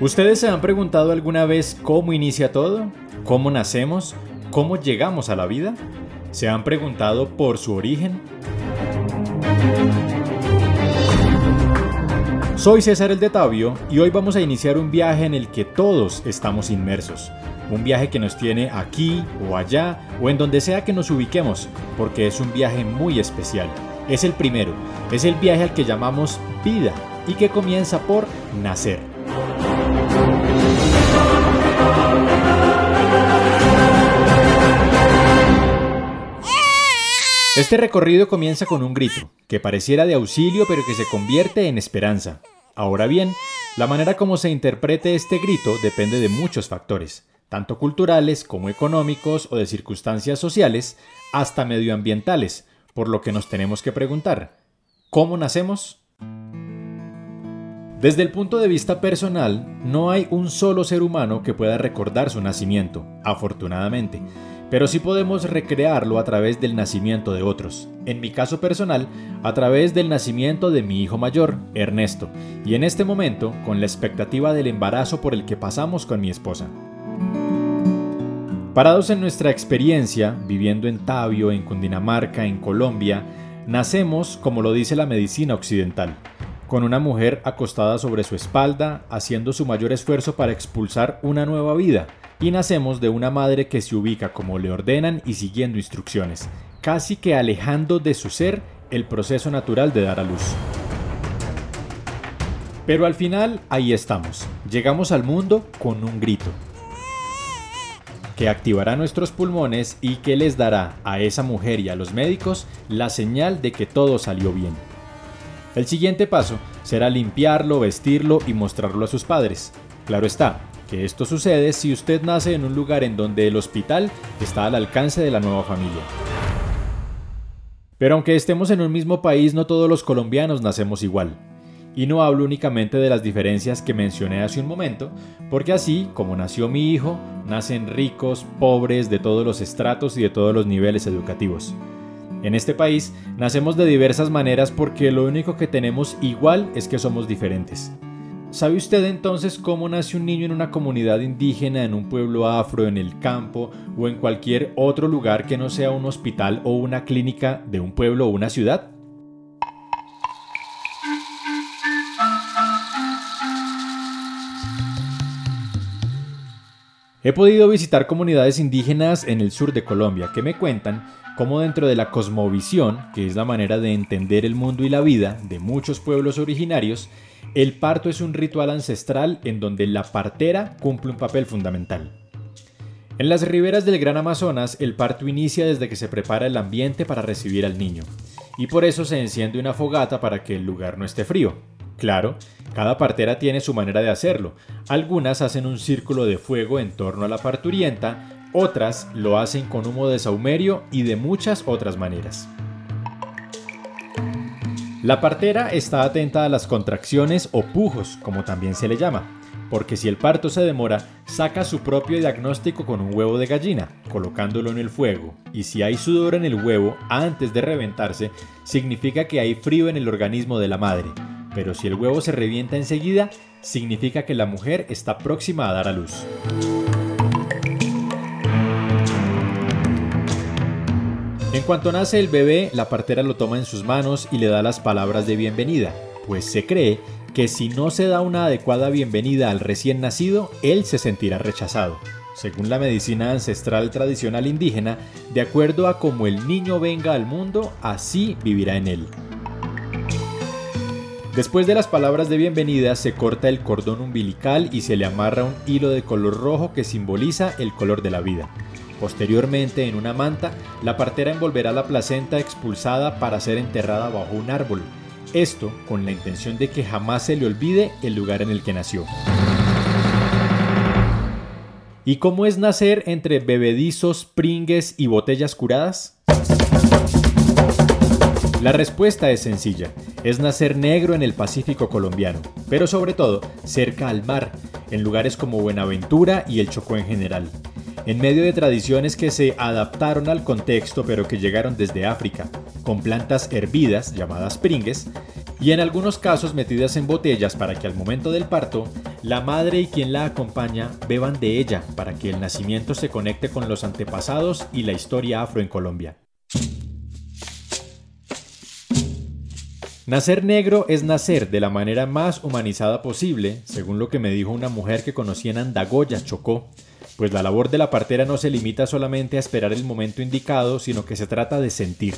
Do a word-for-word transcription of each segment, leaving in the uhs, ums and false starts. ¿Ustedes se han preguntado alguna vez cómo inicia todo? ¿Cómo nacemos? ¿Cómo llegamos a la vida? ¿Se han preguntado por su origen? Soy César el de Tabio y hoy vamos a iniciar un viaje en el que todos estamos inmersos. Un viaje que nos tiene aquí o allá o en donde sea que nos ubiquemos, porque es un viaje muy especial. Es el primero, es el viaje al que llamamos vida y que comienza por nacer. Este recorrido comienza con un grito, que pareciera de auxilio pero que se convierte en esperanza. Ahora bien, la manera como se interprete este grito depende de muchos factores, tanto culturales como económicos o de circunstancias sociales, hasta medioambientales, por lo que nos tenemos que preguntar, ¿cómo nacemos? Desde el punto de vista personal, no hay un solo ser humano que pueda recordar su nacimiento, afortunadamente. Pero sí podemos recrearlo a través del nacimiento de otros. En mi caso personal, a través del nacimiento de mi hijo mayor, Ernesto, y en este momento con la expectativa del embarazo por el que pasamos con mi esposa. Parados en nuestra experiencia, viviendo en Tabio, en Cundinamarca, en Colombia, nacemos, como lo dice la medicina occidental, con una mujer acostada sobre su espalda, haciendo su mayor esfuerzo para expulsar una nueva vida, y nacemos de una madre que se ubica como le ordenan y siguiendo instrucciones, casi que alejando de su ser el proceso natural de dar a luz. Pero al final, ahí estamos, llegamos al mundo con un grito, que activará nuestros pulmones y que les dará a esa mujer y a los médicos la señal de que todo salió bien. El siguiente paso será limpiarlo, vestirlo y mostrarlo a sus padres. Claro está, que esto sucede si usted nace en un lugar en donde el hospital está al alcance de la nueva familia. Pero aunque estemos en un mismo país, no todos los colombianos nacemos igual. Y no hablo únicamente de las diferencias que mencioné hace un momento, porque así, como nació mi hijo, nacen ricos, pobres, de todos los estratos y de todos los niveles educativos. En este país, nacemos de diversas maneras porque lo único que tenemos igual es que somos diferentes. ¿Sabe usted entonces cómo nace un niño en una comunidad indígena, en un pueblo afro, en el campo o en cualquier otro lugar que no sea un hospital o una clínica de un pueblo o una ciudad? He podido visitar comunidades indígenas en el sur de Colombia que me cuentan cómo dentro de la cosmovisión, que es la manera de entender el mundo y la vida de muchos pueblos originarios, el parto es un ritual ancestral en donde la partera cumple un papel fundamental. En las riberas del Gran Amazonas, el parto inicia desde que se prepara el ambiente para recibir al niño, y por eso se enciende una fogata para que el lugar no esté frío. Claro, cada partera tiene su manera de hacerlo. Algunas hacen un círculo de fuego en torno a la parturienta, otras lo hacen con humo de sahumerio y de muchas otras maneras. La partera está atenta a las contracciones o pujos, como también se le llama, porque si el parto se demora, saca su propio diagnóstico con un huevo de gallina, colocándolo en el fuego, y si hay sudor en el huevo antes de reventarse, significa que hay frío en el organismo de la madre, pero si el huevo se revienta enseguida, significa que la mujer está próxima a dar a luz. En cuanto nace el bebé, la partera lo toma en sus manos y le da las palabras de bienvenida, pues se cree que si no se da una adecuada bienvenida al recién nacido, él se sentirá rechazado, según la medicina ancestral tradicional indígena, de acuerdo a cómo el niño venga al mundo, así vivirá en él. Después de las palabras de bienvenida, se corta el cordón umbilical y se le amarra un hilo de color rojo que simboliza el color de la vida. Posteriormente, en una manta, la partera envolverá la placenta expulsada para ser enterrada bajo un árbol. Esto con la intención de que jamás se le olvide el lugar en el que nació. ¿Y cómo es nacer entre bebedizos, pringues y botellas curadas? La respuesta es sencilla, es nacer negro en el Pacífico colombiano, pero sobre todo cerca al mar, en lugares como Buenaventura y el Chocó en general. En medio de tradiciones que se adaptaron al contexto pero que llegaron desde África, con plantas hervidas llamadas pringues y en algunos casos metidas en botellas para que al momento del parto La madre y quien la acompaña beban de ella para que el nacimiento se conecte con los antepasados y la historia afro en Colombia. Nacer negro es nacer de la manera más humanizada posible, según lo que me dijo una mujer que conocí en Andagoya, Chocó. Pues la labor de la partera no se limita solamente a esperar el momento indicado, sino que se trata de sentir.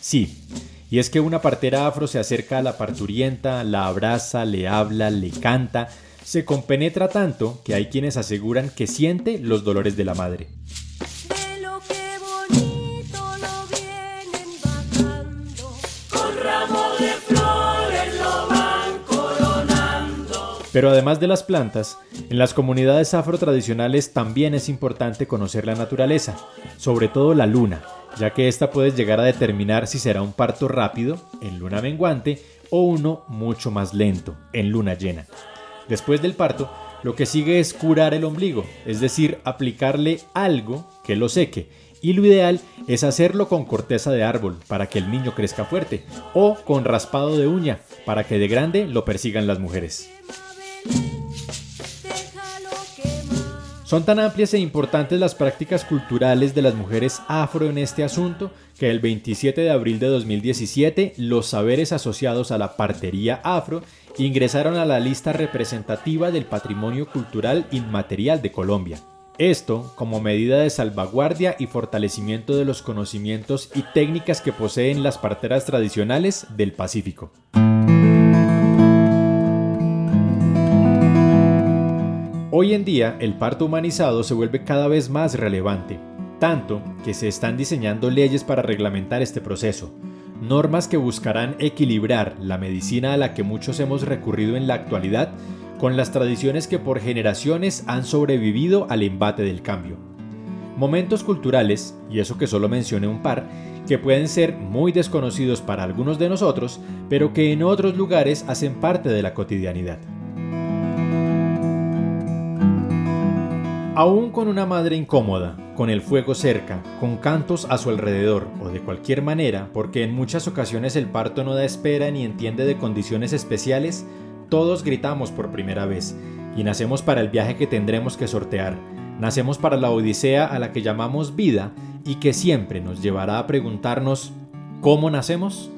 Sí, y es que una partera afro se acerca a la parturienta, la abraza, le habla, le canta, se compenetra tanto que hay quienes aseguran que siente los dolores de la madre. Pero además de las plantas, en las comunidades afrotradicionales también es importante conocer la naturaleza, sobre todo la luna, ya que esta puede llegar a determinar si será un parto rápido, en luna menguante, o uno mucho más lento, en luna llena. Después del parto, lo que sigue es curar el ombligo, es decir, aplicarle algo que lo seque, y lo ideal es hacerlo con corteza de árbol para que el niño crezca fuerte, o con raspado de uña para que de grande lo persigan las mujeres. Son tan amplias e importantes las prácticas culturales de las mujeres afro en este asunto que el veintisiete de abril de dos mil diecisiete los saberes asociados a la partería afro ingresaron a la lista representativa del Patrimonio Cultural Inmaterial de Colombia. Esto como medida de salvaguardia y fortalecimiento de los conocimientos y técnicas que poseen las parteras tradicionales del Pacífico. Hoy en día, el parto humanizado se vuelve cada vez más relevante, tanto que se están diseñando leyes para reglamentar este proceso, normas que buscarán equilibrar la medicina a la que muchos hemos recurrido en la actualidad con las tradiciones que por generaciones han sobrevivido al embate del cambio. Momentos culturales, y eso que solo mencioné un par, que pueden ser muy desconocidos para algunos de nosotros, pero que en otros lugares hacen parte de la cotidianidad. Aún con una madre incómoda, con el fuego cerca, con cantos a su alrededor o de cualquier manera, porque en muchas ocasiones el parto no da espera ni entiende de condiciones especiales, todos gritamos por primera vez y nacemos para el viaje que tendremos que sortear. Nacemos para la odisea a la que llamamos vida y que siempre nos llevará a preguntarnos ¿cómo nacemos?